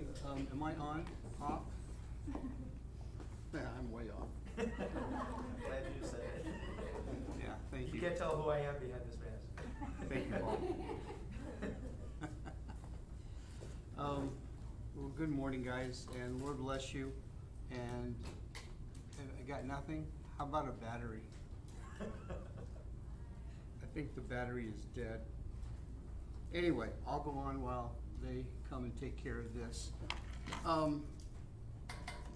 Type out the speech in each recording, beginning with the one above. morning. Am I on? Off? Yeah, I'm way off. Glad you said it. Yeah, thank you. You can't tell who I am behind this mask. Thank you, Paul. Well, good morning, guys, and Lord bless you. And I got nothing. How about a battery? I think the battery is dead. Anyway, I'll go on while they come and take care of this.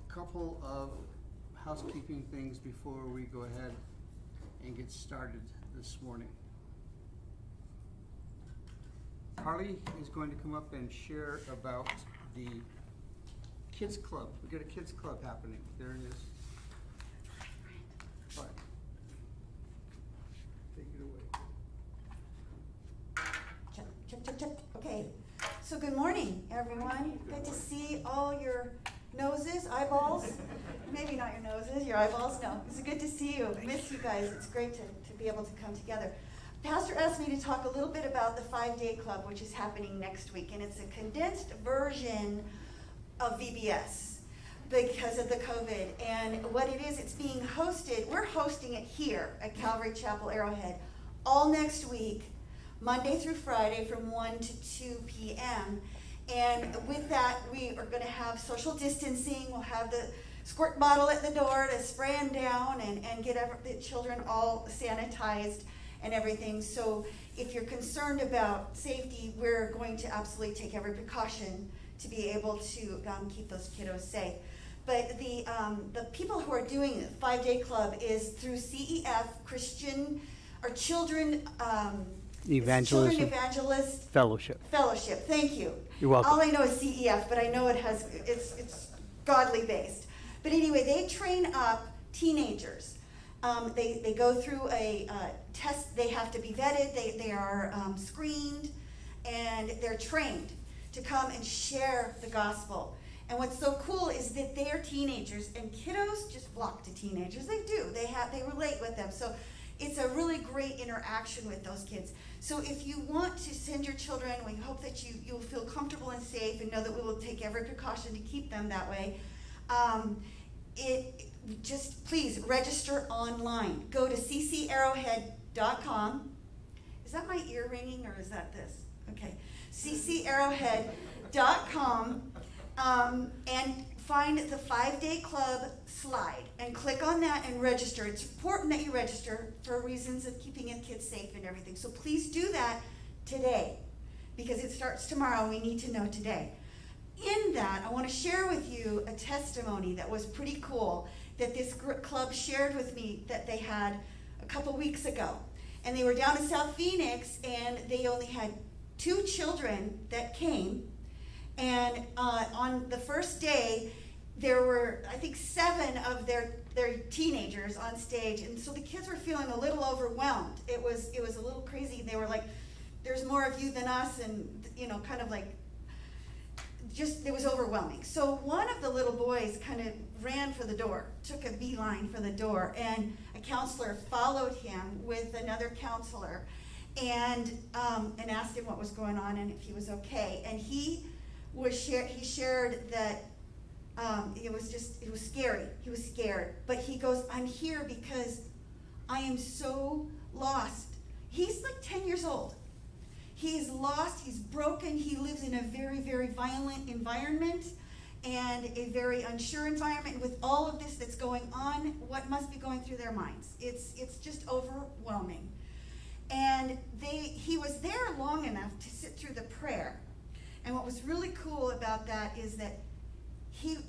Couple of housekeeping things before we go ahead and get started this morning. Harley is going to come up and share about the kids club. We got a kids club happening. There it is. All right. Take it away. Check, check, check, check. Okay. So good morning, everyone. Good to see all your noses, eyeballs. Maybe not your noses, your eyeballs. No, it's good to see you. Miss you guys. It's great to be able to come together. Pastor asked me to talk a little bit about the 5-day club, which is happening next week, and it's a condensed version of VBS because of the COVID. And what it is, it's being hosted. We're hosting it here at Calvary Chapel Arrowhead all next week, Monday through Friday from 1 to 2 p.m. And with that, we are going to have social distancing. We'll have the squirt bottle at the door to spray them down and get the children all sanitized and everything. So if you're concerned about safety, we're going to absolutely take every precaution to be able to keep those kiddos safe. But the people who are doing the 5-day club is through CEF, Christian, or Children Evangelist Fellowship. Thank you. You're welcome. All I know is CEF, but I know it has, it's godly based. But anyway, they train up teenagers. They go through a test. They have to be vetted. They are screened, and they're trained to come and share the gospel. And what's so cool is that they are teenagers, and kiddos just flock to teenagers. They do. They relate with them. So it's a really great interaction with those kids. So if you want to send your children, we hope that you'll feel comfortable and safe and know that we will take every precaution to keep them that way. Just please register online. Go to ccarrowhead.com. Is that my ear ringing or is that this? Okay, ccarrowhead.com and find the 5-day club slide and click on that and register. It's important that you register for reasons of keeping your kids safe and everything. So please do that today because it starts tomorrow. We need to know today. In that, I want to share with you a testimony that was pretty cool that this club shared with me that they had a couple weeks ago. And they were down in South Phoenix and they only had 2 children that came. And on the first day, there were, I think, 7 of their teenagers on stage. And so the kids were feeling a little overwhelmed. It was a little crazy. They were like, there's more of you than us. And, you know, kind of like, just, it was overwhelming. So one of the little boys kind of ran for the door, took a beeline for the door. And a counselor followed him with another counselor and asked him what was going on and if he was okay. And he shared that it was scary. He was scared, but he goes, I'm here because I am so lost. He's like 10 years old. He's lost, he's broken, he lives in a very, very violent environment and a very unsure environment with all of this that's going on, what must be going through their minds. It's just overwhelming. And he was there long enough to sit through the prayer. And what was really cool about that is that he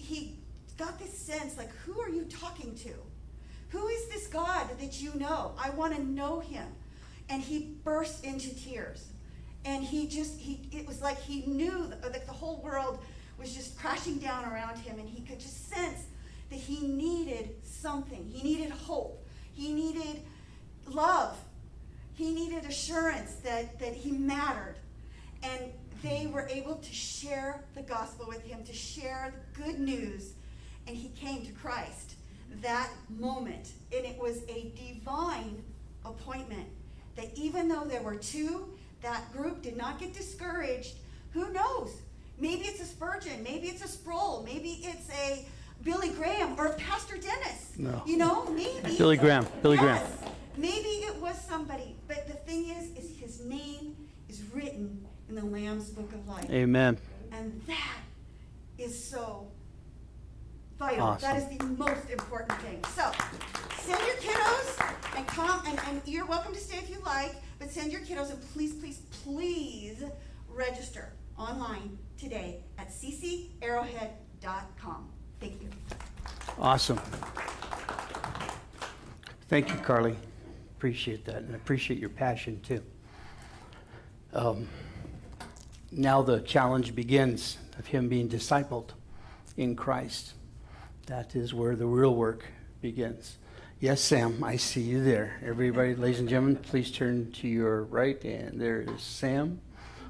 got this sense, like, who are you talking to? Who is this God that you know? I want to know him. And he burst into tears. And it was like he knew that the whole world was just crashing down around him. And he could just sense that he needed something. He needed hope. He needed love. He needed assurance that he mattered. And they were able to share the gospel with him, to share the good news, and he came to Christ that moment. And it was a divine appointment that even though there were 2, that group did not get discouraged. Who knows? Maybe it's a Spurgeon. Maybe it's a Sproul. Maybe it's a Billy Graham or Pastor Dennis. No. You know, maybe. Billy Graham. Billy Graham. Maybe it was somebody. But the thing is his name is written in the Lamb's Book of Life. Amen. And that is so vital. Awesome. That is the most important thing. So send your kiddos and come. And you're welcome to stay if you like. But send your kiddos and please, please, please register online today at ccarrowhead.com. Thank you. Awesome. Thank you, Carly. Appreciate that, and I appreciate your passion too. Now the challenge begins of him being discipled in Christ. That is where the real work begins. Yes, Sam, I see you there. Everybody, ladies and gentlemen, please turn to your right, and there is Sam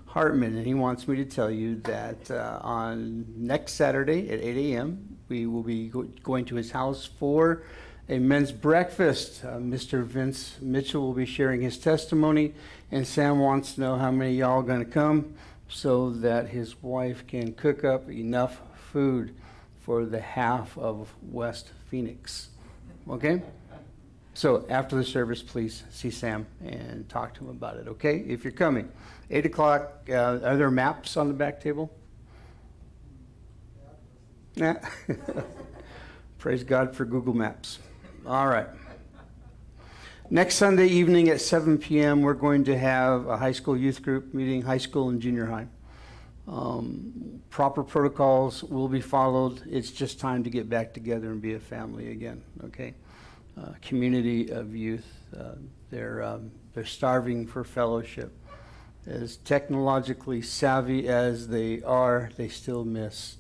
Hartman, and he wants me to tell you that on next Saturday at 8 a.m., we will be going to his house for a men's breakfast. Mr. Vince Mitchell will be sharing his testimony, and Sam wants to know how many of y'all are going to come so that his wife can cook up enough food for the half of West Phoenix. Okay? So after the service, please see Sam and talk to him about it, okay? If you're coming. 8 o'clock, are there maps on the back table? Nah. Praise God for Google Maps. All right. Next Sunday evening at 7 p.m., we're going to have a high school youth group meeting, high school and junior high. Proper protocols will be followed. It's just time to get back together and be a family again, okay? Community of youth. They're starving for fellowship. As technologically savvy as they are, they still miss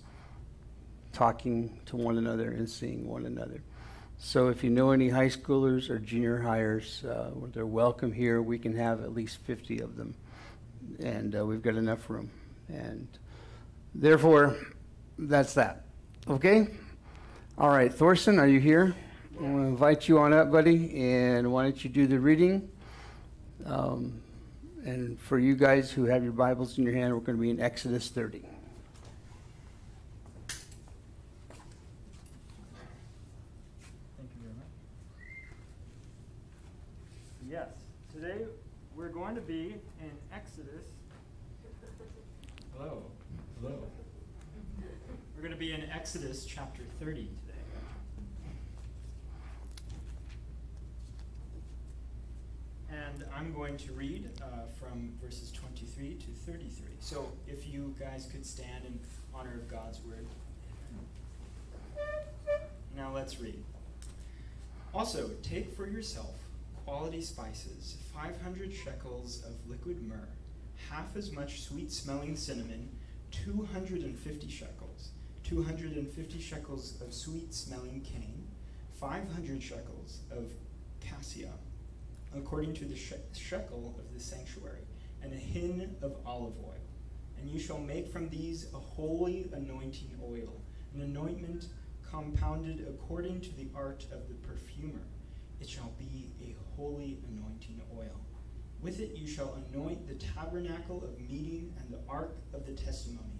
talking to one another and seeing one another. So if you know any high schoolers or junior hires, they're welcome here. We can have at least 50 of them, and we've got enough room. And therefore, that's that. Okay? All right, Thorson, are you here? I want to invite you on up, buddy, and why don't you do the reading? And for you guys who have your Bibles in your hand, we're going to be in Exodus 30. Thank you very much. Yes, today we're going to be in Exodus. Hello. Hello. We're going to be in Exodus chapter 30. And I'm going to read from verses 23 to 33. So if you guys could stand in honor of God's word. Now let's read. Also, take for yourself quality spices, 500 shekels of liquid myrrh, half as much sweet-smelling cinnamon, 250 shekels, 250 shekels of sweet-smelling cane, 500 shekels of cassia, according to the shekel of the sanctuary, and a hin of olive oil. And you shall make from these a holy anointing oil, an anointment compounded according to the art of the perfumer. It shall be a holy anointing oil. With it you shall anoint the tabernacle of meeting and the ark of the testimony,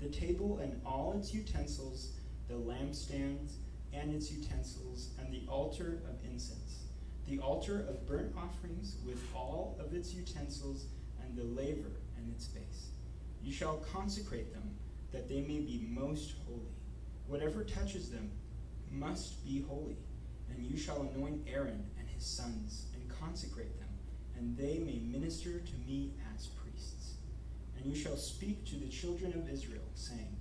the table and all its utensils, the lampstands and its utensils, and the altar of incense, the altar of burnt offerings with all of its utensils, and the laver and its base. You shall consecrate them, that they may be most holy. Whatever touches them must be holy. And you shall anoint Aaron and his sons, and consecrate them, and they may minister to me as priests. And you shall speak to the children of Israel, saying,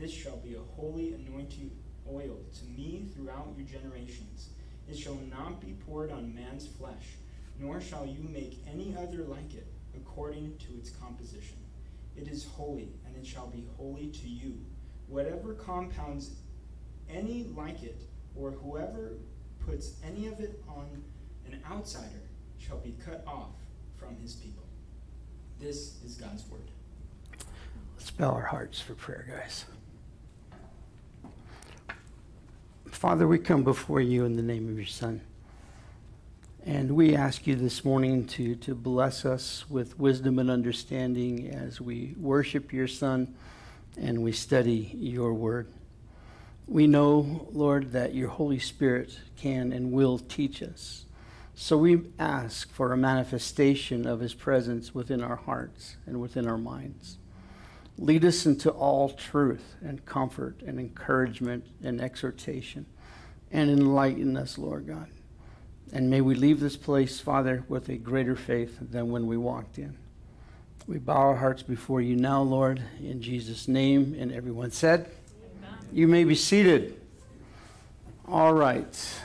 This shall be a holy anointing oil to me throughout your generations. It shall not be poured on man's flesh, nor shall you make any other like it, according to its composition. It is holy, and it shall be holy to you. Whatever compounds any like it, or whoever puts any of it on an outsider, shall be cut off from his people. This is God's word. Let's bow our hearts for prayer, guys. Father, we come before you in the name of your Son, and we ask you this morning to bless us with wisdom and understanding as we worship your Son and we study your word. We know, Lord, that your Holy Spirit can and will teach us. So we ask for a manifestation of his presence within our hearts and within our minds. Lead us into all truth and comfort and encouragement and exhortation, and enlighten us, Lord God. And may we leave this place, Father, with a greater faith than when we walked in. We bow our hearts before you now, Lord, in Jesus' name. And everyone said, Amen. You may be seated. All right.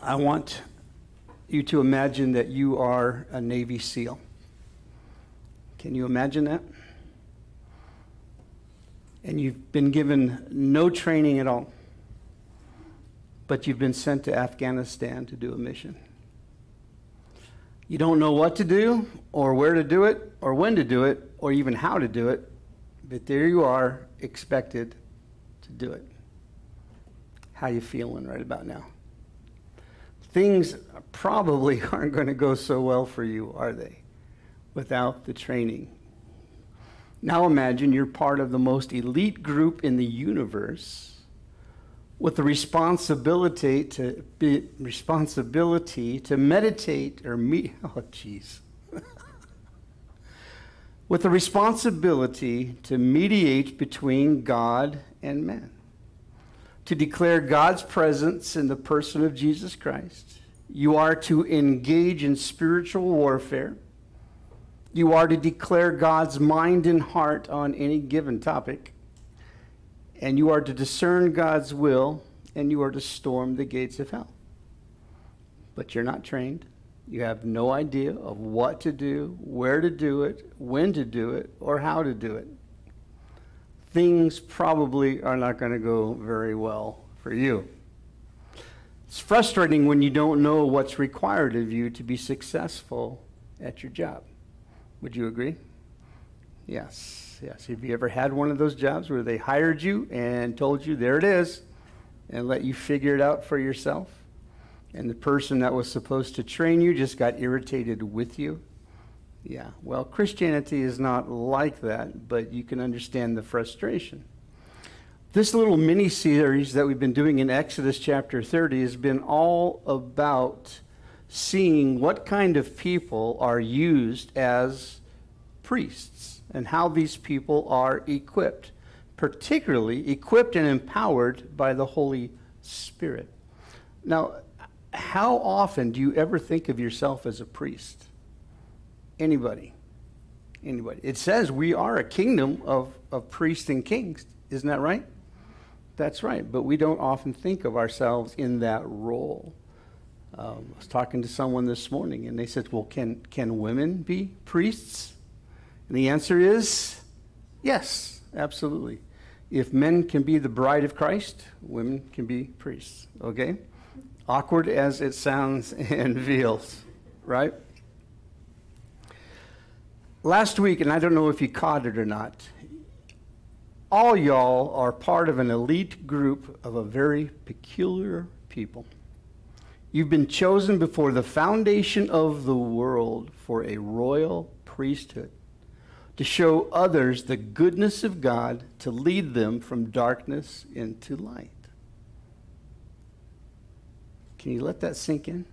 I want you to imagine that you are a Navy SEAL. Can you imagine that? And you've been given no training at all, but you've been sent to Afghanistan to do a mission. You don't know what to do, or where to do it, or when to do it, or even how to do it, but there you are, expected to do it. How you feeling right about now? Things probably aren't going to go so well for you, are they, without the training? Now imagine you're part of the most elite group in the universe, with the responsibility to meditate or meet, with the responsibility to mediate between God and man, to declare God's presence in the person of Jesus Christ. You are to engage in spiritual warfare. You are to declare God's mind and heart on any given topic. And you are to discern God's will, and you are to storm the gates of hell. But you're not trained. You have no idea of what to do, where to do it, when to do it, or how to do it. Things probably are not going to go very well for you. It's frustrating when you don't know what's required of you to be successful at your job. Would you agree? Yes. Yes, have you ever had one of those jobs where they hired you and told you, there it is, and let you figure it out for yourself? And the person that was supposed to train you just got irritated with you? Yeah, well, Christianity is not like that, but you can understand the frustration. This little mini-series that we've been doing in Exodus chapter 30 has been all about seeing what kind of people are used as priests, and how these people are equipped, particularly equipped and empowered by the Holy Spirit. Now, how often do you ever think of yourself as a priest? Anybody? Anybody? It says we are a kingdom of priests and kings. Isn't that right? That's right. But we don't often think of ourselves in that role. I was talking to someone this morning, and they said, well, can women be priests? And the answer is yes, absolutely. If men can be the bride of Christ, women can be priests, okay? Awkward as it sounds and feels, right? Last week, and I don't know if you caught it or not, all y'all are part of an elite group of a very peculiar people. You've been chosen before the foundation of the world for a royal priesthood, to show others the goodness of God, to lead them from darkness into light. Can you let that sink in?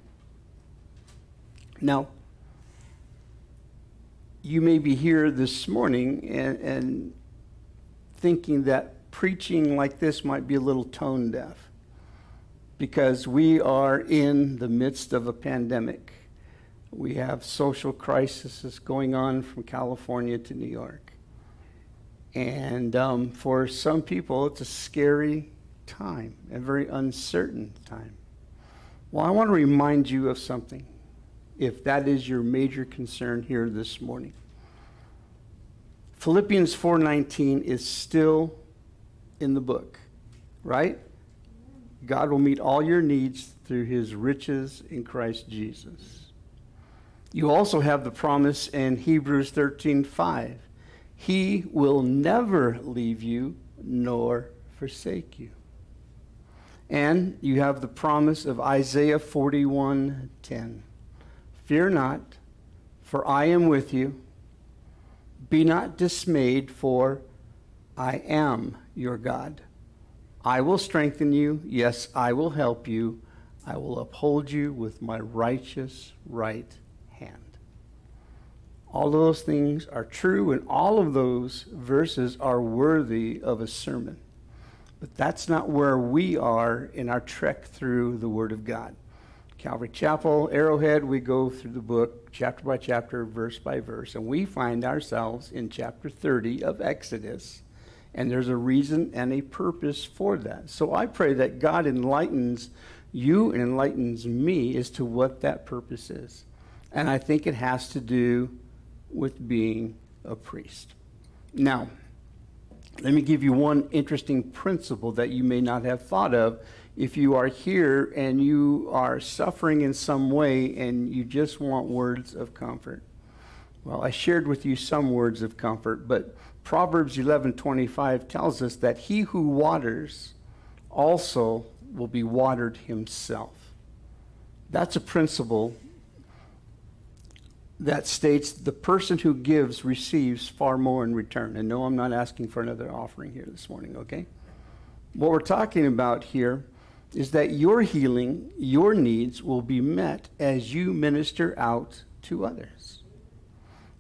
Now, you may be here this morning and thinking that preaching like this might be a little tone deaf, because we are in the midst of a pandemic. We have social crises going on from California to New York. And for some people, it's a scary time, a very uncertain time. Well, I want to remind you of something, if that is your major concern here this morning. Philippians 4:19 is still in the book, right? God will meet all your needs through his riches in Christ Jesus. You also have the promise in Hebrews 13:5. He will never leave you nor forsake you. And you have the promise of Isaiah 41:10. Fear not, for I am with you. Be not dismayed, for I am your God. I will strengthen you. Yes, I will help you. I will uphold you with my righteous right hand. All of those things are true, and all of those verses are worthy of a sermon. But that's not where we are in our trek through the Word of God. Calvary Chapel, Arrowhead, we go through the book chapter by chapter, verse by verse, and we find ourselves in chapter 30 of Exodus, and there's a reason and a purpose for that. So I pray that God enlightens you and enlightens me as to what that purpose is. And I think it has to do with being a priest. Now, let me give you one interesting principle that you may not have thought of. If you are here and you are suffering in some way and you just want words of comfort. Well, I shared with you some words of comfort, but Proverbs 11:25 tells us that he who waters also will be watered himself. That's a principle that states the person who gives receives far more in return. And no, I'm not asking for another offering here this morning, okay? What we're talking about here is that your healing, your needs will be met as you minister out to others.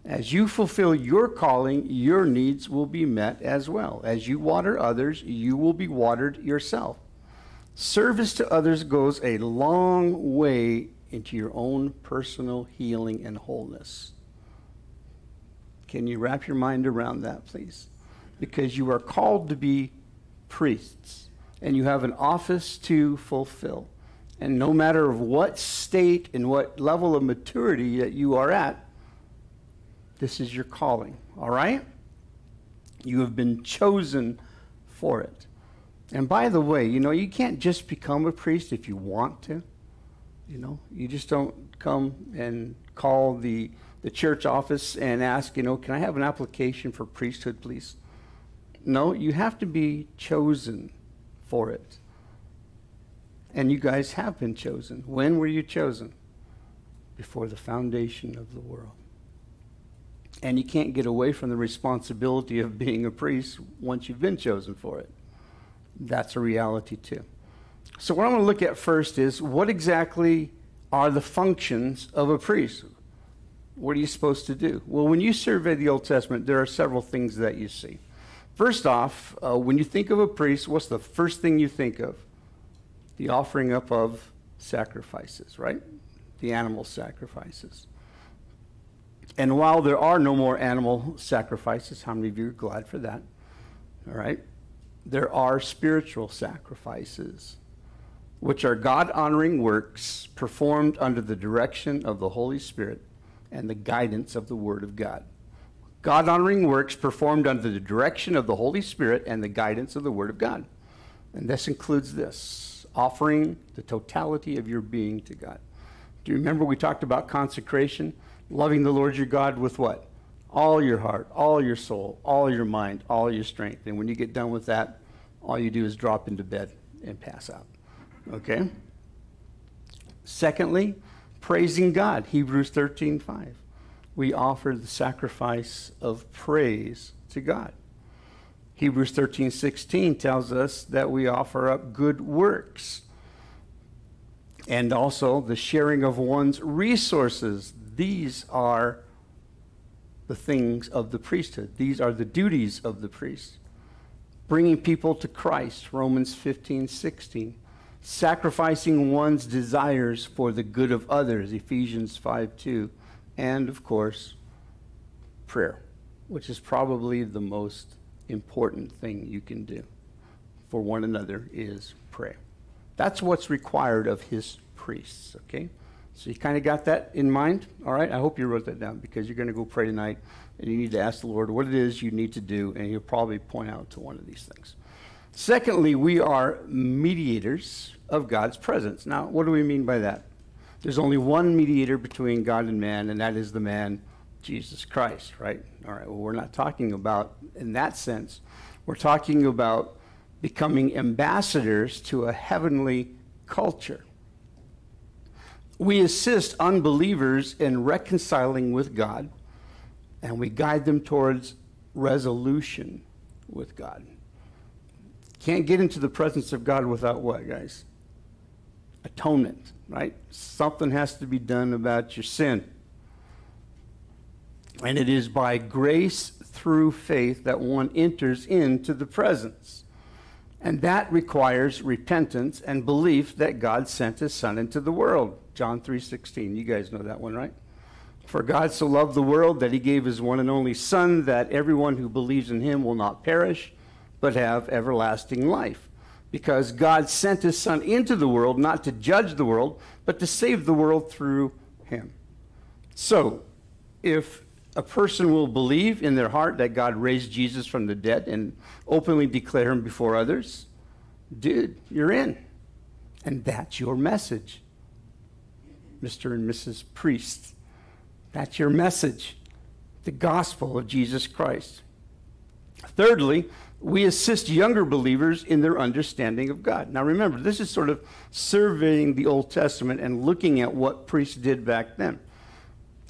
As you fulfill your calling, your needs will be met as well. As you water others, you will be watered yourself. Service to others goes a long way into your own personal healing and wholeness. Can you wrap your mind around that, please? Because you are called to be priests, and you have an office to fulfill. And no matter of what state and what level of maturity that you are at, this is your calling, all right? You have been chosen for it. And by the way, you know, you can't just become a priest if you want to. You know, you just don't come and call the church office and ask, you know, can I have an application for priesthood, please? No, you have to be chosen for it. And you guys have been chosen. When were you chosen? Before the foundation of the world. And you can't get away from the responsibility of being a priest once you've been chosen for it. That's a reality too. So what I'm going to look at first is, what exactly are the functions of a priest? What are you supposed to do? Well, when you survey the Old Testament, there are several things that you see. First off, when you think of a priest, what's the first thing you think of? The offering up of sacrifices, right? The animal sacrifices. And while there are no more animal sacrifices, how many of you are glad for that? All right. There are spiritual sacrifices, which are God-honoring works performed under the direction of the Holy Spirit and the guidance of the Word of God. God-honoring works performed under the direction of the Holy Spirit and the guidance of the Word of God. And this includes this, offering the totality of your being to God. Do you remember we talked about consecration? Loving the Lord your God with what? All your heart, all your soul, all your mind, all your strength. And when you get done with that, all you do is drop into bed and pass out. Okay? Secondly, praising God. Hebrews 13:5. We offer the sacrifice of praise to God. Hebrews 13:16 tells us that we offer up good works. And also the sharing of one's resources. These are the things of the priesthood. These are the duties of the priest. Bringing people to Christ, Romans 15:16. Sacrificing one's desires for the good of others, Ephesians 5:2. And, of course, prayer, which is probably the most important thing you can do for one another is prayer. That's what's required of his priests, okay? So you kind of got that in mind? All right, I hope you wrote that down, because you're going to go pray tonight and you need to ask the Lord what it is you need to do, and he'll probably point out to one of these things. Secondly, we are mediators of God's presence. Now, what do we mean by that? There's only one mediator between God and man, and that is the man, Jesus Christ, right? All right, well, we're not talking about in that sense. We're talking about becoming ambassadors to a heavenly culture. We assist unbelievers in reconciling with God and we guide them towards resolution with God. Can't get into the presence of God without what, guys? Atonement, right? Something has to be done about your sin. And it is by grace through faith that one enters into the presence. And that requires repentance and belief that God sent his son into the world. John 3:16. You guys know that one, right? For God so loved the world that he gave his one and only son, that everyone who believes in him will not perish, but have everlasting life. Because God sent his son into the world, not to judge the world, but to save the world through him. So, if a person will believe in their heart that God raised Jesus from the dead and openly declare him before others, dude, you're in. And that's your message, Mr. and Mrs. Priest. That's your message, the gospel of Jesus Christ. Thirdly, we assist younger believers in their understanding of God. Now remember, this is sort of surveying the Old Testament and looking at what priests did back then.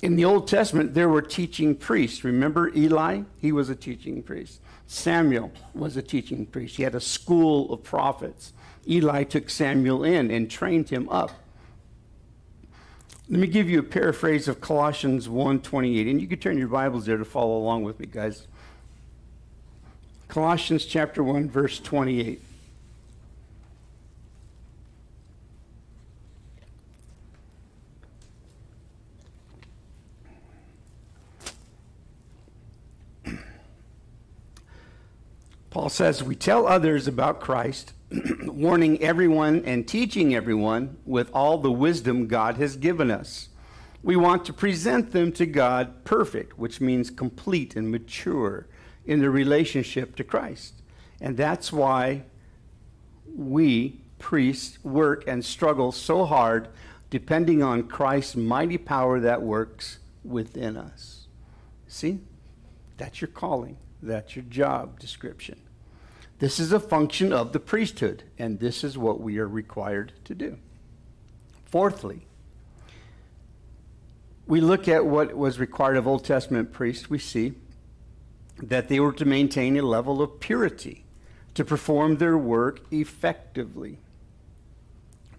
In the Old Testament, there were teaching priests. Remember Eli? He was a teaching priest. Samuel was a teaching priest. He had a school of prophets. Eli took Samuel in and trained him up. Let me give you a paraphrase of Colossians 1:28, and you can turn your Bibles there to follow along with me, guys. Colossians chapter 1, verse 28. Paul says, we tell others about Christ, warning everyone and teaching everyone with all the wisdom God has given us. We want to present them to God perfect, which means complete and mature in their relationship to Christ. And that's why we priests work and struggle so hard, depending on Christ's mighty power that works within us. See? That's your calling. That's your job description. This is a function of the priesthood, and this is what we are required to do. Fourthly, we look at what was required of Old Testament priests. We see that they were to maintain a level of purity to perform their work effectively.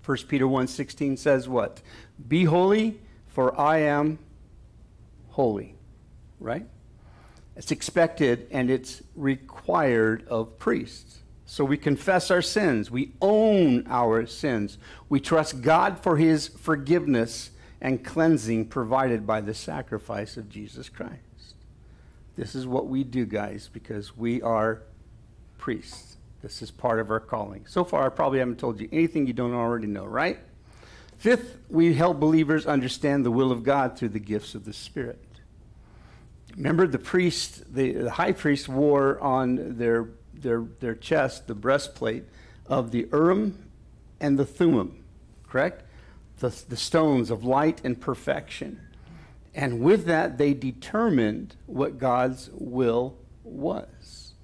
1 Peter 1:16 says what? Be holy, for I am holy, right? It's expected and it's required of priests. So we confess our sins. We own our sins. We trust God for his forgiveness and cleansing provided by the sacrifice of Jesus Christ. This is what we do, guys, because we are priests. This is part of our calling. So far, I probably haven't told you anything you don't already know, right? Fifth, we help believers understand the will of God through the gifts of the Spirit. Remember, the priest, the high priest wore on their chest the breastplate of the Urim and the Thummim, correct? The stones of light and perfection. And with that, they determined what God's will was.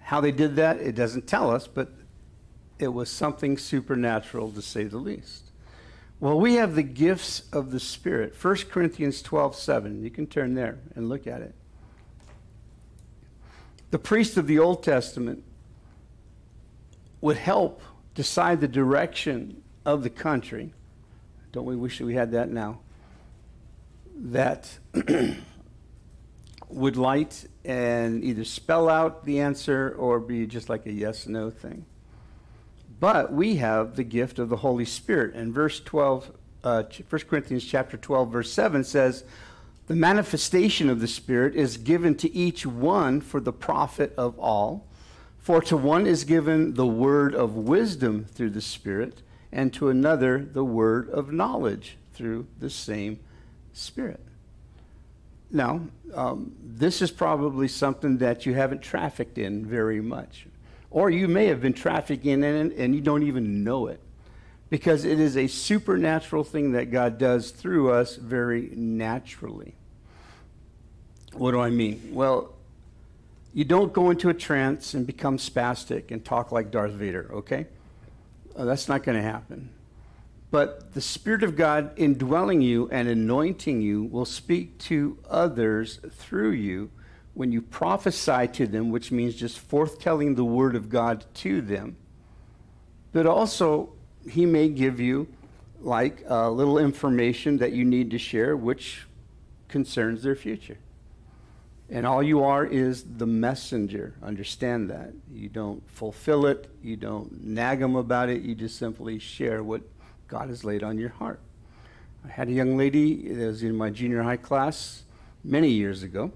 How they did that, it doesn't tell us, but it was something supernatural, to say the least. Well, we have the gifts of the Spirit. 1 Corinthians 12:7. You can turn there and look at it. The priests of the Old Testament would help decide the direction of the country. Don't we wish that we had that now? That would light and either spell out the answer or be just like a yes-no thing. But we have the gift of the Holy Spirit. And verse 12, 1 Corinthians chapter 12, verse 7 says, the manifestation of the Spirit is given to each one for the profit of all. For to one is given the word of wisdom through the Spirit, and to another the word of knowledge through the same Spirit. Now, this is probably something that you haven't trafficked in very much. Or you may have been trafficking in it and you don't even know it, because it is a supernatural thing that God does through us very naturally. What do I mean? Well, you don't go into a trance and become spastic and talk like Darth Vader, okay? That's not going to happen. But the Spirit of God indwelling you and anointing you will speak to others through you when you prophesy to them, which means just forthtelling the word of God to them. But also, he may give you like a little information that you need to share, which concerns their future. And all you are is the messenger. Understand that. You don't fulfill it. You don't nag them about it. You just simply share what God has laid on your heart. I had a young lady that was in my junior high class many years ago,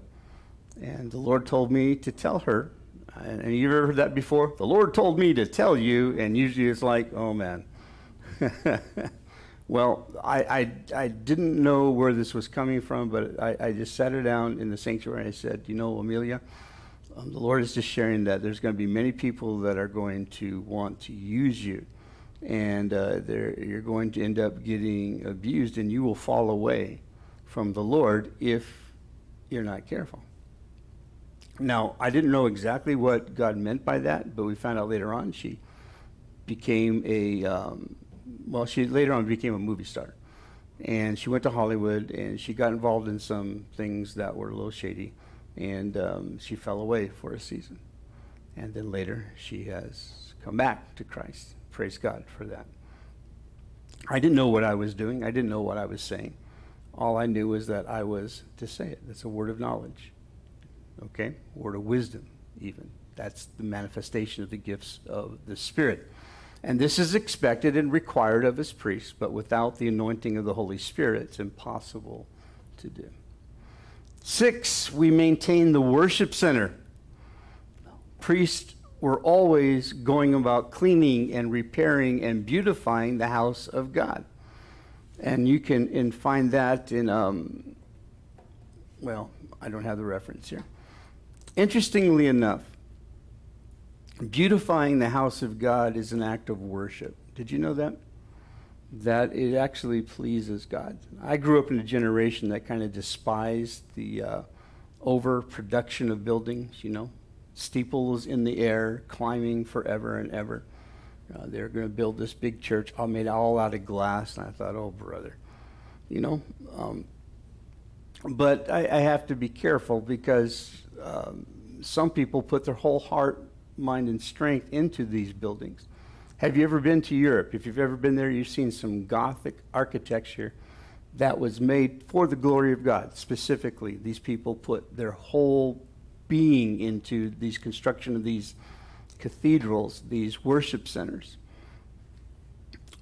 and the Lord told me to tell her. And you've ever heard that before? The Lord told me to tell you, and usually it's like, oh, man. Well, I didn't know where this was coming from, but I just sat her down in the sanctuary and I said, you know, Amelia, the Lord is just sharing that there's going to be many people that are going to want to use you, and you're going to end up getting abused, and you will fall away from the Lord if you're not careful. Now, I didn't know exactly what God meant by that, but we found out later on she became a, well, she later on became a movie star. And she went to Hollywood, and she got involved in some things that were a little shady, and she fell away for a season. And then later, she has come back to Christ. Praise God for that. I didn't know what I was doing. I didn't know what I was saying. All I knew was that I was to say it. That's a word of knowledge. Okay, word of wisdom, even. That's the manifestation of the gifts of the Spirit. And this is expected and required of his priests, but without the anointing of the Holy Spirit, it's impossible to do. 6, we maintain the worship center. Priests were always going about cleaning and repairing and beautifying the house of God. And you can find that in, well, I don't have the reference here. Interestingly enough, beautifying the house of God is an act of worship. Did you know that? That it actually pleases God. I grew up in a generation that kind of despised the overproduction of buildings, you know, steeples in the air, climbing forever and ever. They're going to build this big church, all made all out of glass, and I thought, oh, brother, you know. But I have to be careful because some people put their whole heart, mind, and strength into these buildings. Have you ever been to Europe? If you've ever been there, you've seen some Gothic architecture that was made for the glory of God. Specifically, these people put their whole being into these construction of these cathedrals, these worship centers.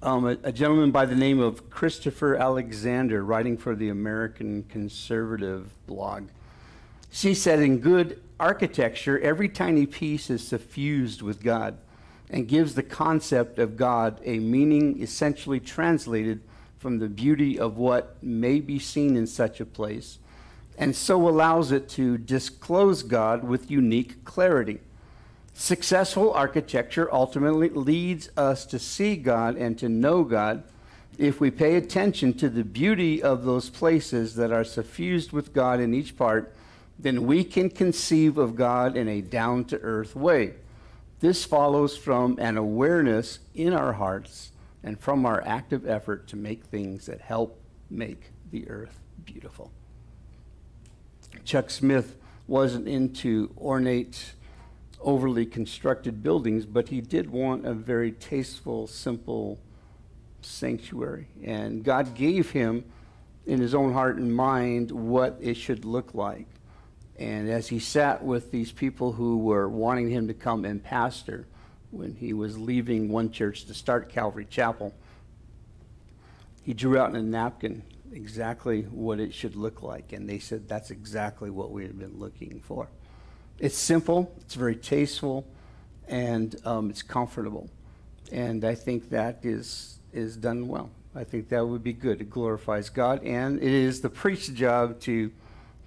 A gentleman by the name of Christopher Alexander, writing for the American Conservative blog, she said, in good architecture, every tiny piece is suffused with God and gives the concept of God a meaning essentially translated from the beauty of what may be seen in such a place, and so allows it to disclose God with unique clarity. Successful architecture ultimately leads us to see God and to know God if we pay attention to the beauty of those places that are suffused with God in each part. Then we can conceive of God in a down-to-earth way. This follows from an awareness in our hearts and from our active effort to make things that help make the earth beautiful. Chuck Smith wasn't into ornate, overly constructed buildings, but he did want a very tasteful, simple sanctuary. And God gave him, in his own heart and mind, what it should look like. And as he sat with these people who were wanting him to come and pastor when he was leaving one church to start Calvary Chapel, he drew out in a napkin exactly what it should look like. And they said, that's exactly what we had been looking for. It's simple, it's very tasteful, and it's comfortable. And I think that is done well. I think that would be good. It glorifies God, and it is the priest's job to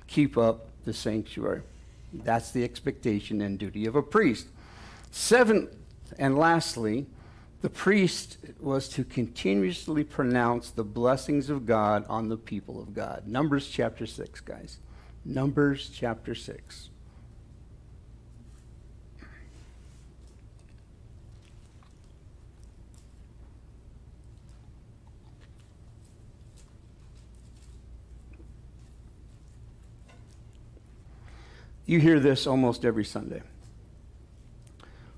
keep up the sanctuary. That's the expectation and duty of a priest. 7th, and lastly, the priest was to continuously pronounce the blessings of God on the people of God. Numbers chapter 6, guys. Numbers chapter 6. You hear this almost every Sunday.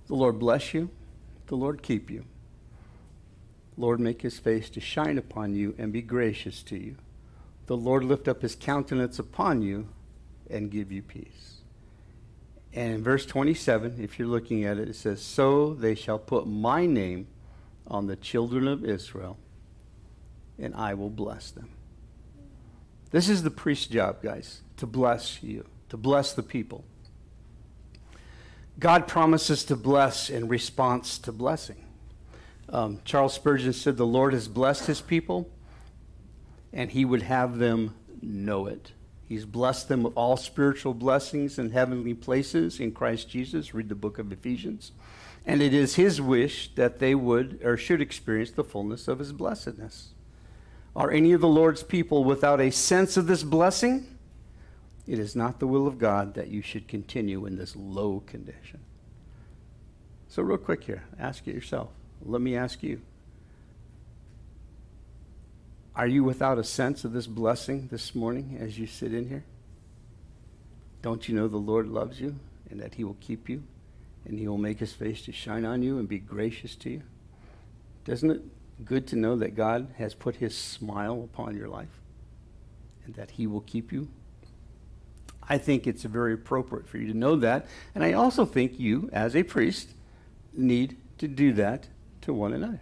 The Lord bless you. The Lord keep you. The Lord make his face to shine upon you and be gracious to you. The Lord lift up his countenance upon you and give you peace. And in verse 27, if you're looking at it, it says, so they shall put my name on the children of Israel, and I will bless them. This is the priest's job, guys, to bless you, to bless the people. God promises to bless in response to blessing. Charles Spurgeon said, the Lord has blessed his people, and he would have them know it. He's blessed them with all spiritual blessings in heavenly places in Christ Jesus. Read the book of Ephesians. And it is his wish that they would or should experience the fullness of his blessedness. Are any of the Lord's people without a sense of this blessing? It is not the will of God that you should continue in this low condition. So real quick here, ask it yourself. Let me ask you. Are you without a sense of this blessing this morning as you sit in here? Don't you know the Lord loves you and that he will keep you and he will make his face to shine on you and be gracious to you? Isn't it good to know that God has put his smile upon your life and that he will keep you? I think it's very appropriate for you to know that. And I also think you, as a priest, need to do that to one another.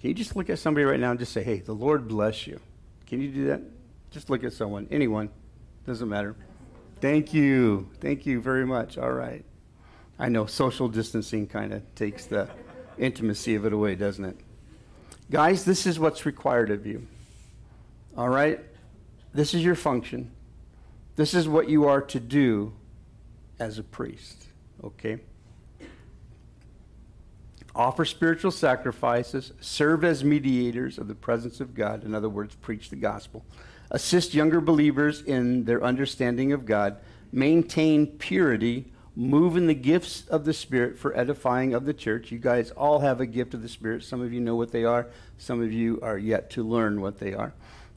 Can you just look at somebody right now and just say, hey, the Lord bless you? Can you do that? Just look at someone, anyone, doesn't matter. Thank you very much, all right. I know social distancing kind of takes the intimacy of it away, doesn't it? Guys, this is what's required of you, all right? This is your function. This is what you are to do as a priest, okay? Offer spiritual sacrifices, serve as mediators of the presence of God. In other words, preach the gospel. Assist younger believers in their understanding of God. Maintain purity. Move in the gifts of the Spirit for edifying of the church. You guys all have a gift of the Spirit. Some of you know what they are. Some of you are yet to learn what they are.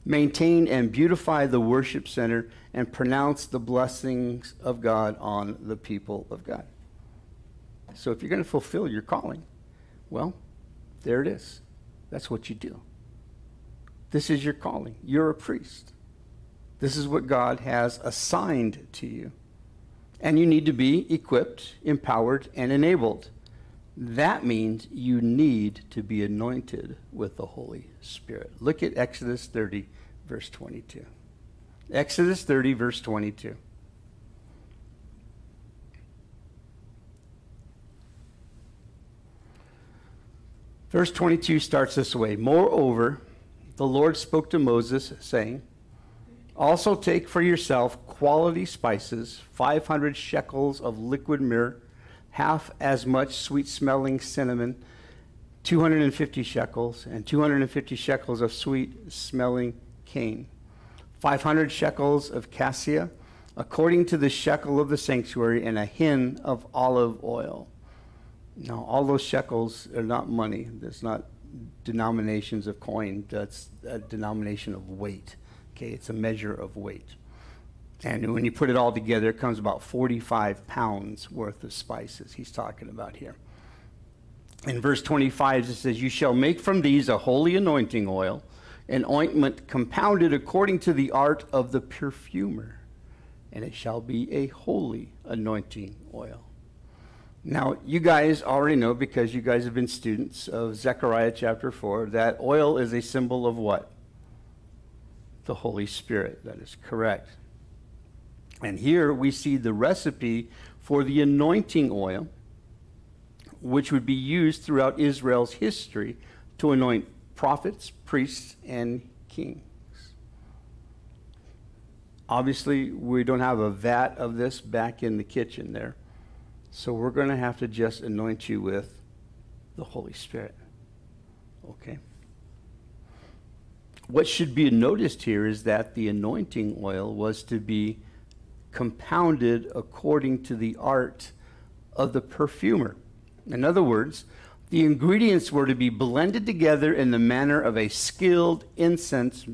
Maintain and beautify the worship center and pronounce the blessings of God on the people of God. So if you're going to fulfill your calling, well, there it is. That's what you do. This is your calling. You're a priest. This is what God has assigned to you. And you need to be equipped, empowered, and enabled. That means you need to be anointed with the Holy Spirit. Look at Exodus 30, verse 22. Exodus 30, verse 22. Verse 22 starts this way. Moreover, the Lord spoke to Moses, saying, also take for yourself quality spices, 500 shekels of liquid myrrh, half as much sweet-smelling cinnamon, 250 shekels, and 250 shekels of sweet-smelling cane, 500 shekels of cassia, according to the shekel of the sanctuary, and a hin of olive oil. Now, all those shekels are not money. That's not denominations of coin. That's a denomination of weight. Okay, it's a measure of weight. And when you put it all together, it comes about 45 pounds worth of spices he's talking about here. In verse 25, it says, you shall make from these a holy anointing oil, an ointment compounded according to the art of the perfumer, and it shall be a holy anointing oil. Now, you guys already know, because you guys have been students of Zechariah chapter 4, that oil is a symbol of what? The Holy Spirit. That is correct. And here we see the recipe for the anointing oil, which would be used throughout Israel's history to anoint prophets, priests, and kings. Obviously, we don't have a vat of this back in the kitchen there. So we're going to have to just anoint you with the Holy Spirit, okay? What should be noticed here is that the anointing oil was to be compounded according to the art of the perfumer. In other words, the ingredients were to be blended together in the manner of a skilled incense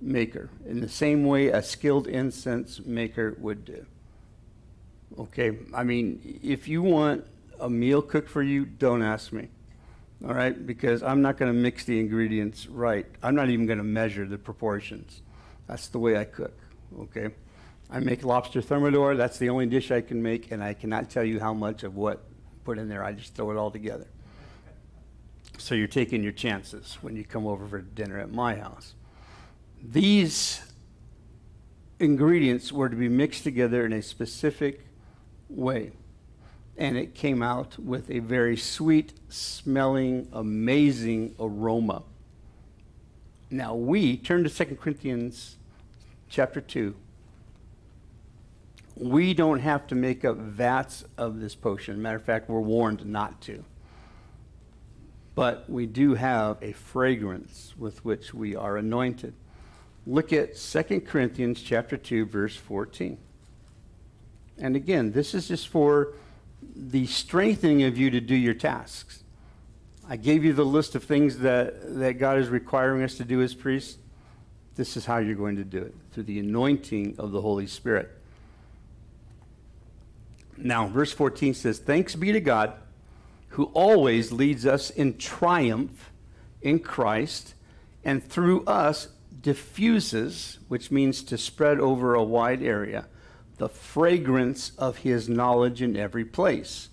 maker, in the same way a skilled incense maker would do. Okay, I mean, if you want a meal cooked for you, don't ask me, all right? Because I'm not going to mix the ingredients right. I'm not even going to measure the proportions. That's the way I cook, okay? I make lobster thermidor. That's the only dish I can make, and I cannot tell you how much of what put in there. I just throw it all together. So you're taking your chances when you come over for dinner at my house. These ingredients were to be mixed together in a specific way, and it came out with a very sweet smelling, amazing aroma. Now we turn to 2 Corinthians chapter 2. We don't have to make up vats of this potion. Matter of fact, we're warned not to. But we do have a fragrance with which we are anointed. Look at 2 Corinthians chapter 2, verse 14. And again, this is just for the strengthening of you to do your tasks. I gave you the list of things that God is requiring us to do as priests. This is how you're going to do it, through the anointing of the Holy Spirit. Now, verse 14 says, "Thanks be to God, who always leads us in triumph in Christ, and through us diffuses," which means to spread over a wide area, "the fragrance of his knowledge in every place.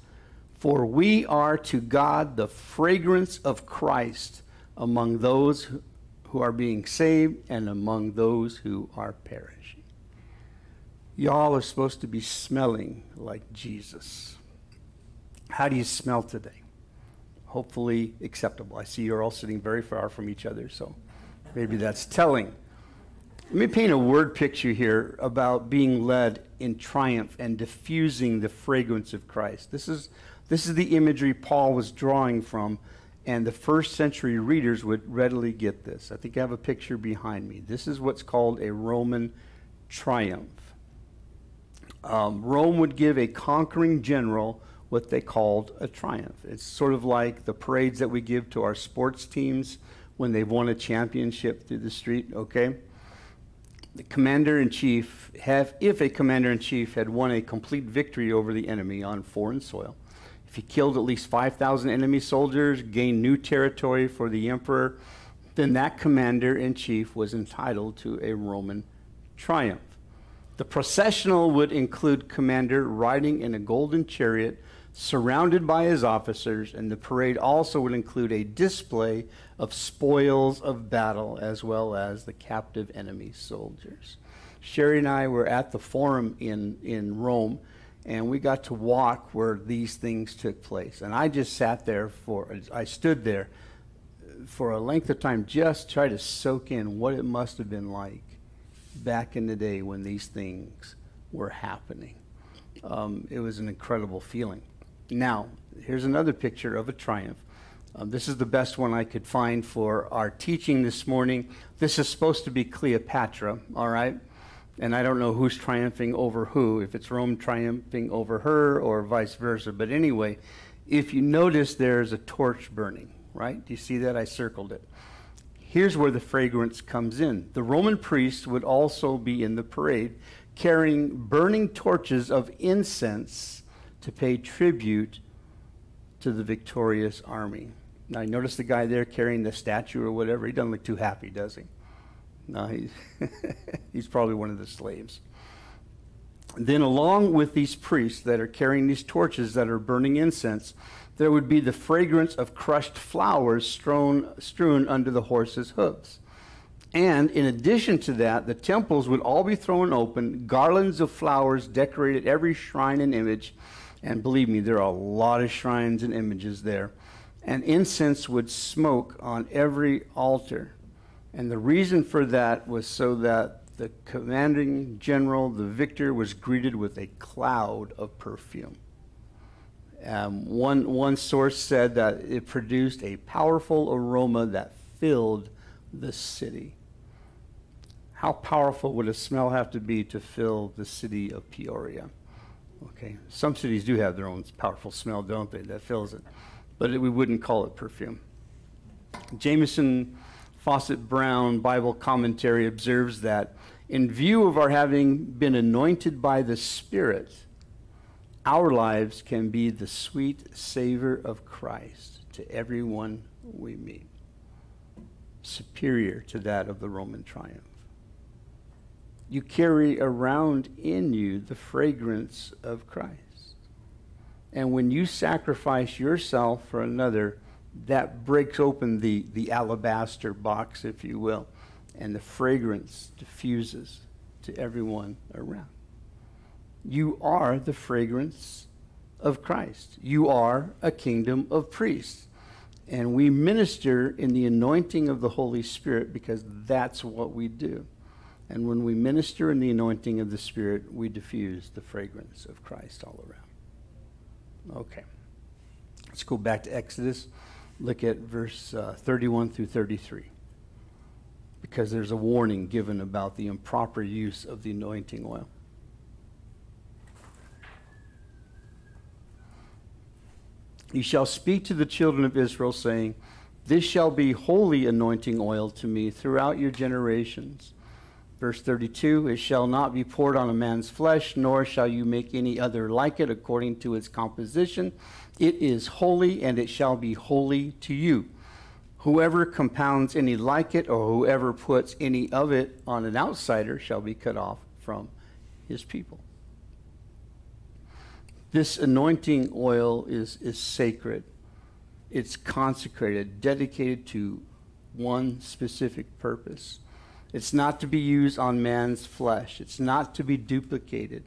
For we are to God the fragrance of Christ among those who are being saved and among those who are perishing." Y'all are supposed to be smelling like Jesus. How do you smell today? Hopefully acceptable. I see you're all sitting very far from each other, so maybe that's telling. Let me paint a word picture here about being led in triumph and diffusing the fragrance of Christ. This is the imagery Paul was drawing from, and the first century readers would readily get this. I think I have a picture behind me. This is what's called a Roman triumph. Rome would give a conquering general what they called a triumph. It's sort of like the parades that we give to our sports teams when they've won a championship through the street, okay? The commander-in-chief, if a commander-in-chief had won a complete victory over the enemy on foreign soil, if he killed at least 5,000 enemy soldiers, gained new territory for the emperor, then that commander-in-chief was entitled to a Roman triumph. The processional would include commander riding in a golden chariot, surrounded by his officers, and the parade also would include a display of spoils of battle as well as the captive enemy soldiers. Sherry and I were at the forum in Rome, and we got to walk where these things took place. And I just sat there I stood there for a length of time, just try to soak in what it must have been like back in the day when these things were happening. It was an incredible feeling. Now, here's another picture of a triumph. This is the best one I could find for our teaching this morning. This is supposed to be Cleopatra, all right? And I don't know who's triumphing over who, if it's Rome triumphing over her or vice versa. But anyway, if you notice, there's a torch burning, right? Do you see that? I circled it. Here's where the fragrance comes in. The Roman priests would also be in the parade, carrying burning torches of incense to pay tribute to the victorious army. Now, you notice the guy there carrying the statue or whatever. He doesn't look too happy, does he? No, he's probably one of the slaves. Then along with these priests that are carrying these torches that are burning incense, there would be the fragrance of crushed flowers strewn under the horses' hooves. And in addition to that, the temples would all be thrown open, garlands of flowers decorated every shrine and image. And believe me, there are a lot of shrines and images there. And incense would smoke on every altar. And the reason for that was so that the commanding general, the victor, was greeted with a cloud of perfume. One source said that it produced a powerful aroma that filled the city. How powerful would a smell have to be to fill the city of Peoria? Okay, some cities do have their own powerful smell, don't they, that fills it. But we wouldn't call it perfume. Jameson Fawcett Brown Bible commentary observes that in view of our having been anointed by the Spirit, Our lives can be the sweet savor of Christ to everyone we meet, superior to that of the Roman triumph. You carry around in you the fragrance of Christ. And when you sacrifice yourself for another, that breaks open the alabaster box, if you will, and the fragrance diffuses to everyone around. You are the fragrance of Christ. You are a kingdom of priests. And we minister in the anointing of the Holy Spirit because that's what we do. And when we minister in the anointing of the Spirit, we diffuse the fragrance of Christ all around. Okay. Let's go back to Exodus. Look at verse 31 through 33. Because there's a warning given about the improper use of the anointing oil. You shall speak to the children of Israel, saying, this shall be holy anointing oil to me throughout your generations. Verse 32, it shall not be poured on a man's flesh, nor shall you make any other like it according to its composition. It is holy, and it shall be holy to you. Whoever compounds any like it, or whoever puts any of it on an outsider, shall be cut off from his people. This anointing oil is sacred. It's consecrated, dedicated to one specific purpose. It's not to be used on man's flesh. It's not to be duplicated.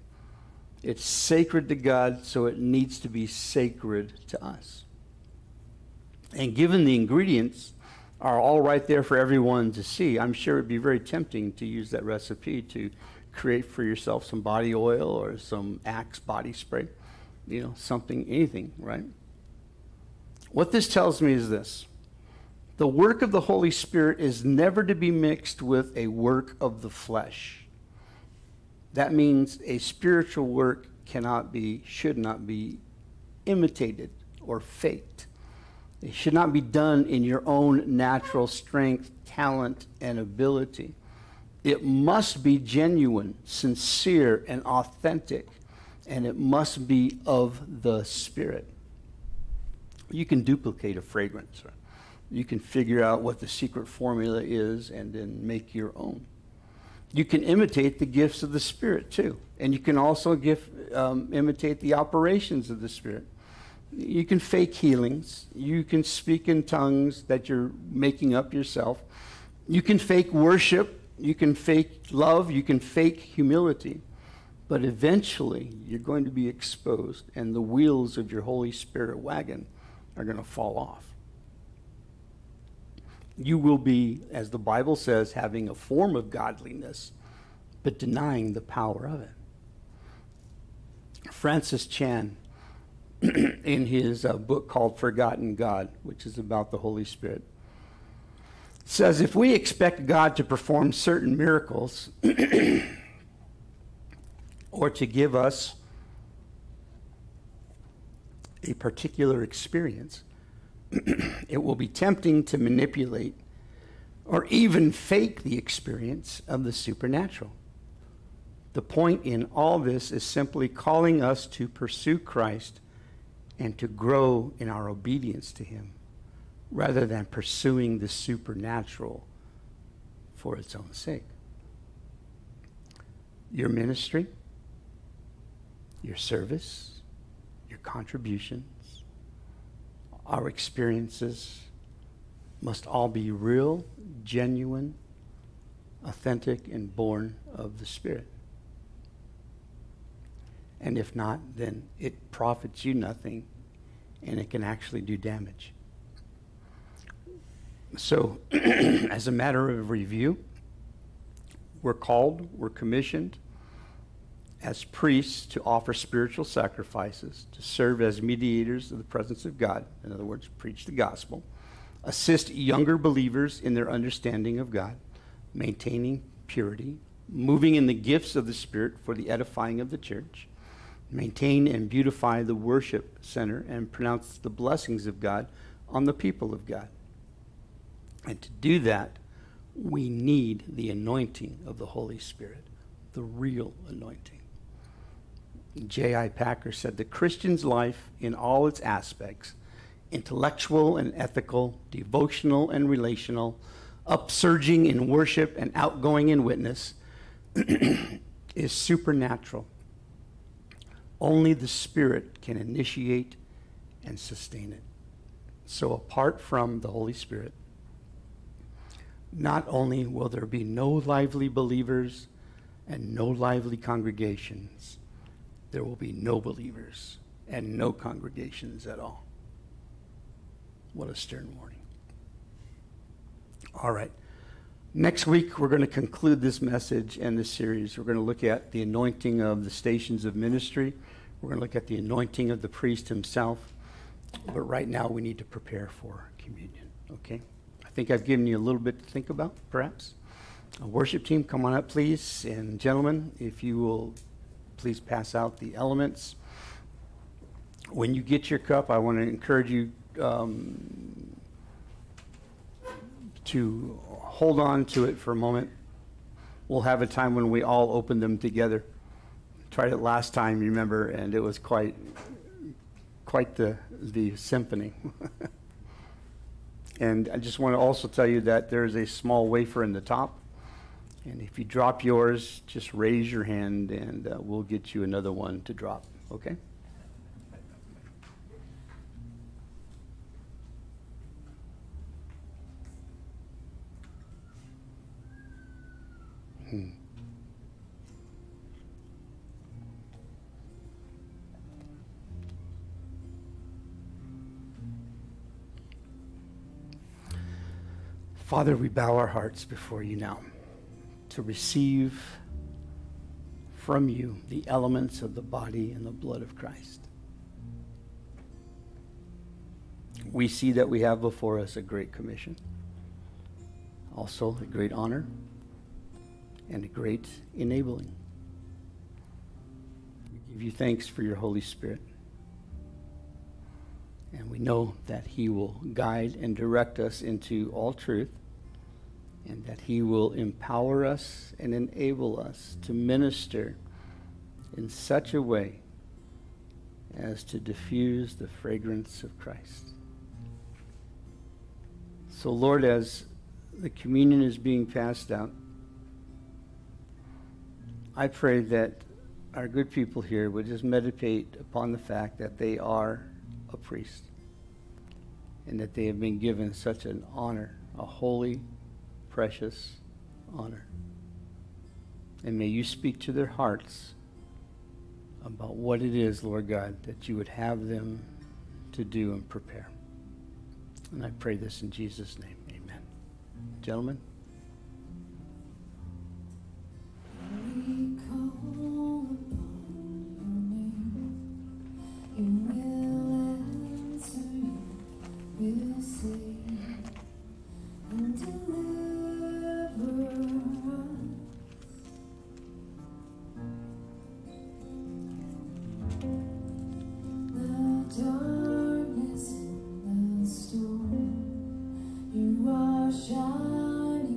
It's sacred to God, so it needs to be sacred to us. And given the ingredients are all right there for everyone to see, I'm sure it'd be very tempting to use that recipe to create for yourself some body oil or some Axe body spray. You know, something, anything, right? What this tells me is this. The work of the Holy Spirit is never to be mixed with a work of the flesh. That means a spiritual work cannot be, should not be imitated or faked. It should not be done in your own natural strength, talent, and ability. It must be genuine, sincere, and authentic. And it must be of the Spirit. You can duplicate a fragrance. You can figure out what the secret formula is and then make your own. You can imitate the gifts of the Spirit too. And you can also imitate the operations of the Spirit. You can fake healings. You can speak in tongues that you're making up yourself. You can fake worship. You can fake love. You can fake humility. But eventually, you're going to be exposed, and the wheels of your Holy Spirit wagon are going to fall off. You will be, as the Bible says, having a form of godliness, but denying the power of it. Francis Chan, in his book called Forgotten God, which is about the Holy Spirit, says if we expect God to perform certain miracles, or to give us a particular experience, it will be tempting to manipulate or even fake the experience of the supernatural. The point in all this is simply calling us to pursue Christ and to grow in our obedience to him, rather than pursuing the supernatural for its own sake. Your ministry, your service, your contributions, our experiences must all be real, genuine, authentic, and born of the Spirit. And if not, then it profits you nothing, and it can actually do damage. So, as a matter of review, we're called, we're commissioned, as priests to offer spiritual sacrifices, to serve as mediators of the presence of God, in other words, preach the gospel, assist younger believers in their understanding of God, maintaining purity, moving in the gifts of the Spirit for the edifying of the church, maintain and beautify the worship center, and pronounce the blessings of God on the people of God. And to do that, we need the anointing of the Holy Spirit, the real anointing. J.I. Packer said, the Christian's life in all its aspects, intellectual and ethical, devotional and relational, upsurging in worship and outgoing in witness, is supernatural. Only the Spirit can initiate and sustain it. So apart from the Holy Spirit, not only will there be no lively believers and no lively congregations, there will be no believers and no congregations at all. What a stern warning. All right. Next week, we're going to conclude this message and this series. We're going to look at the anointing of the stations of ministry. We're going to look at the anointing of the priest himself. But right now, we need to prepare for communion, okay? I think I've given you a little bit to think about, perhaps. A worship team, come on up, please. And gentlemen, if you will please pass out the elements. When you get your cup, I want to encourage you to hold on to it for a moment. We'll have a time when we all open them together. Tried it last time, remember, and it was quite the symphony. And I just want to also tell you that there is a small wafer in the top. And if you drop yours, just raise your hand and we'll get you another one to drop, okay? Father, we bow our hearts before you now to receive from you the elements of the body and the blood of Christ. We see that we have before us a great commission, also a great honor, and a great enabling. We give you thanks for your Holy Spirit, and we know that he will guide and direct us into all truth, and that he will empower us and enable us to minister in such a way as to diffuse the fragrance of Christ. So, Lord, as the communion is being passed out, I pray that our good people here would just meditate upon the fact that they are a priest and that they have been given such an honor, a holy, precious honor. And may you speak to their hearts about what it is, Lord God, that you would have them to do and prepare. And I pray this in Jesus' name. Amen. Gentlemen. Darkness in the storm, you are shining.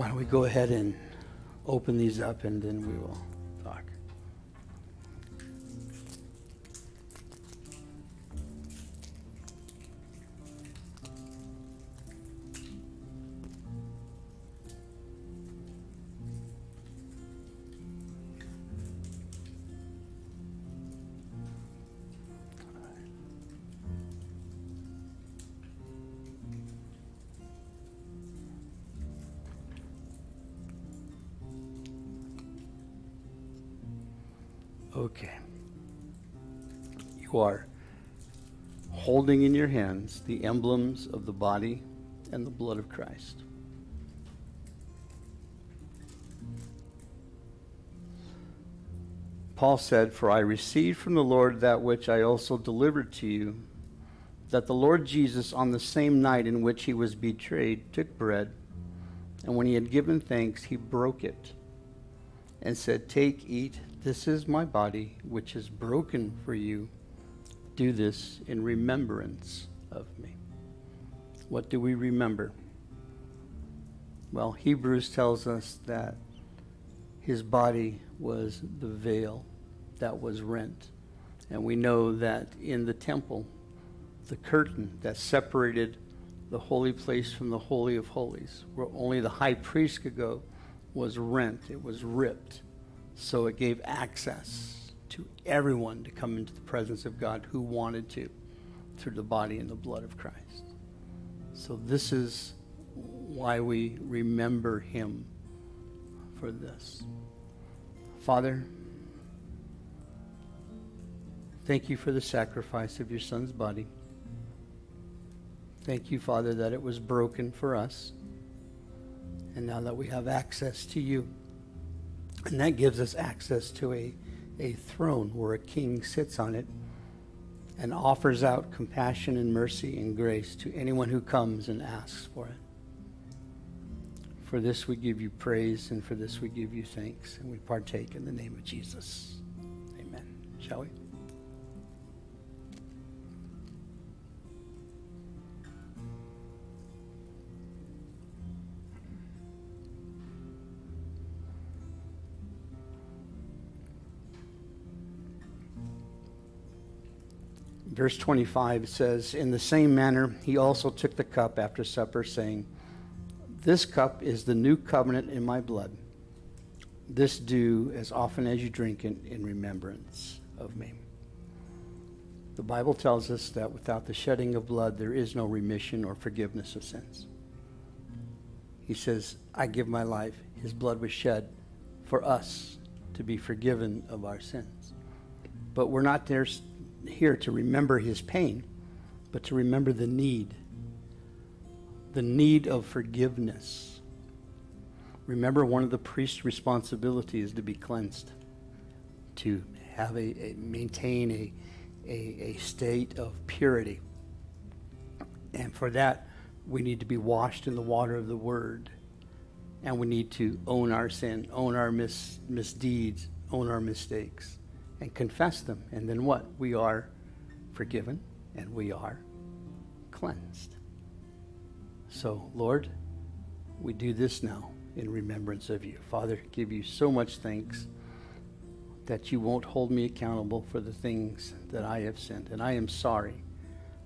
Why don't we go ahead and open these up, and then we will talk. Okay, you are holding in your hands the emblems of the body and the blood of Christ. Paul said, "For I received from the Lord that which I also delivered to you, that the Lord Jesus, on the same night in which he was betrayed, took bread, and when he had given thanks, he broke it and said, 'Take, eat. This is my body, which is broken for you. Do this in remembrance of me.'" What do we remember? Well, Hebrews tells us that his body was the veil that was rent. And we know that in the temple, the curtain that separated the holy place from the Holy of Holies, where only the high priest could go, was rent. It was ripped. So it gave access to everyone to come into the presence of God who wanted to, through the body and the blood of Christ. So this is why we remember him for this. Father, thank you for the sacrifice of your son's body. Thank you, Father, that it was broken for us. And now that we have access to you. And that gives us access to a throne where a king sits on it and offers out compassion and mercy and grace to anyone who comes and asks for it. For this we give you praise, and for this we give you thanks, and we partake in the name of Jesus. Amen. Shall we? Verse 25 says, "In the same manner, he also took the cup after supper, saying, 'This cup is the new covenant in my blood. This do as often as you drink it in remembrance of me.'" The Bible tells us that without the shedding of blood, there is no remission or forgiveness of sins. He says, "I give my life." His blood was shed for us to be forgiven of our sins. But we're not there here to remember his pain, but to remember the need of forgiveness. Remember, one of the priest's responsibilities is to be cleansed, to have maintain a state of purity. And for that, we need to be washed in the water of the word. And we need to own our sin, own our misdeeds, own our mistakes, and confess them. And then what? We are forgiven and we are cleansed. So, Lord, we do this now in remembrance of you. Father, give you so much thanks that you won't hold me accountable for the things that I have sinned. And I am sorry.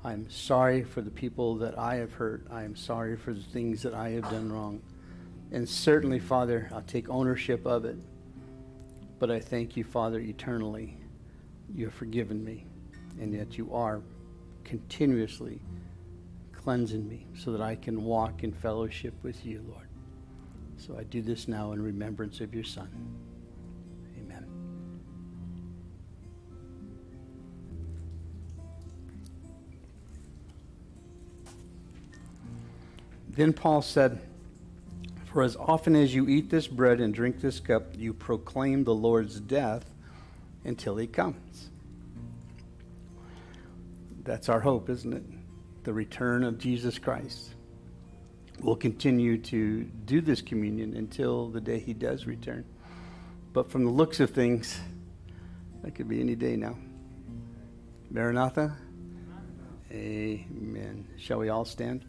I am sorry for the people that I have hurt. I am sorry for the things that I have done wrong. And certainly, Father, I'll take ownership of it. But I thank you, Father, eternally. You have forgiven me, and yet you are continuously cleansing me so that I can walk in fellowship with you, Lord. So I do this now in remembrance of your Son. Amen. Then Paul said, "For as often as you eat this bread and drink this cup, you proclaim the Lord's death until he comes." That's our hope, isn't it? The return of Jesus Christ. We'll continue to do this communion until the day he does return. But from the looks of things, that could be any day now. Maranatha? Amen. Shall we all stand?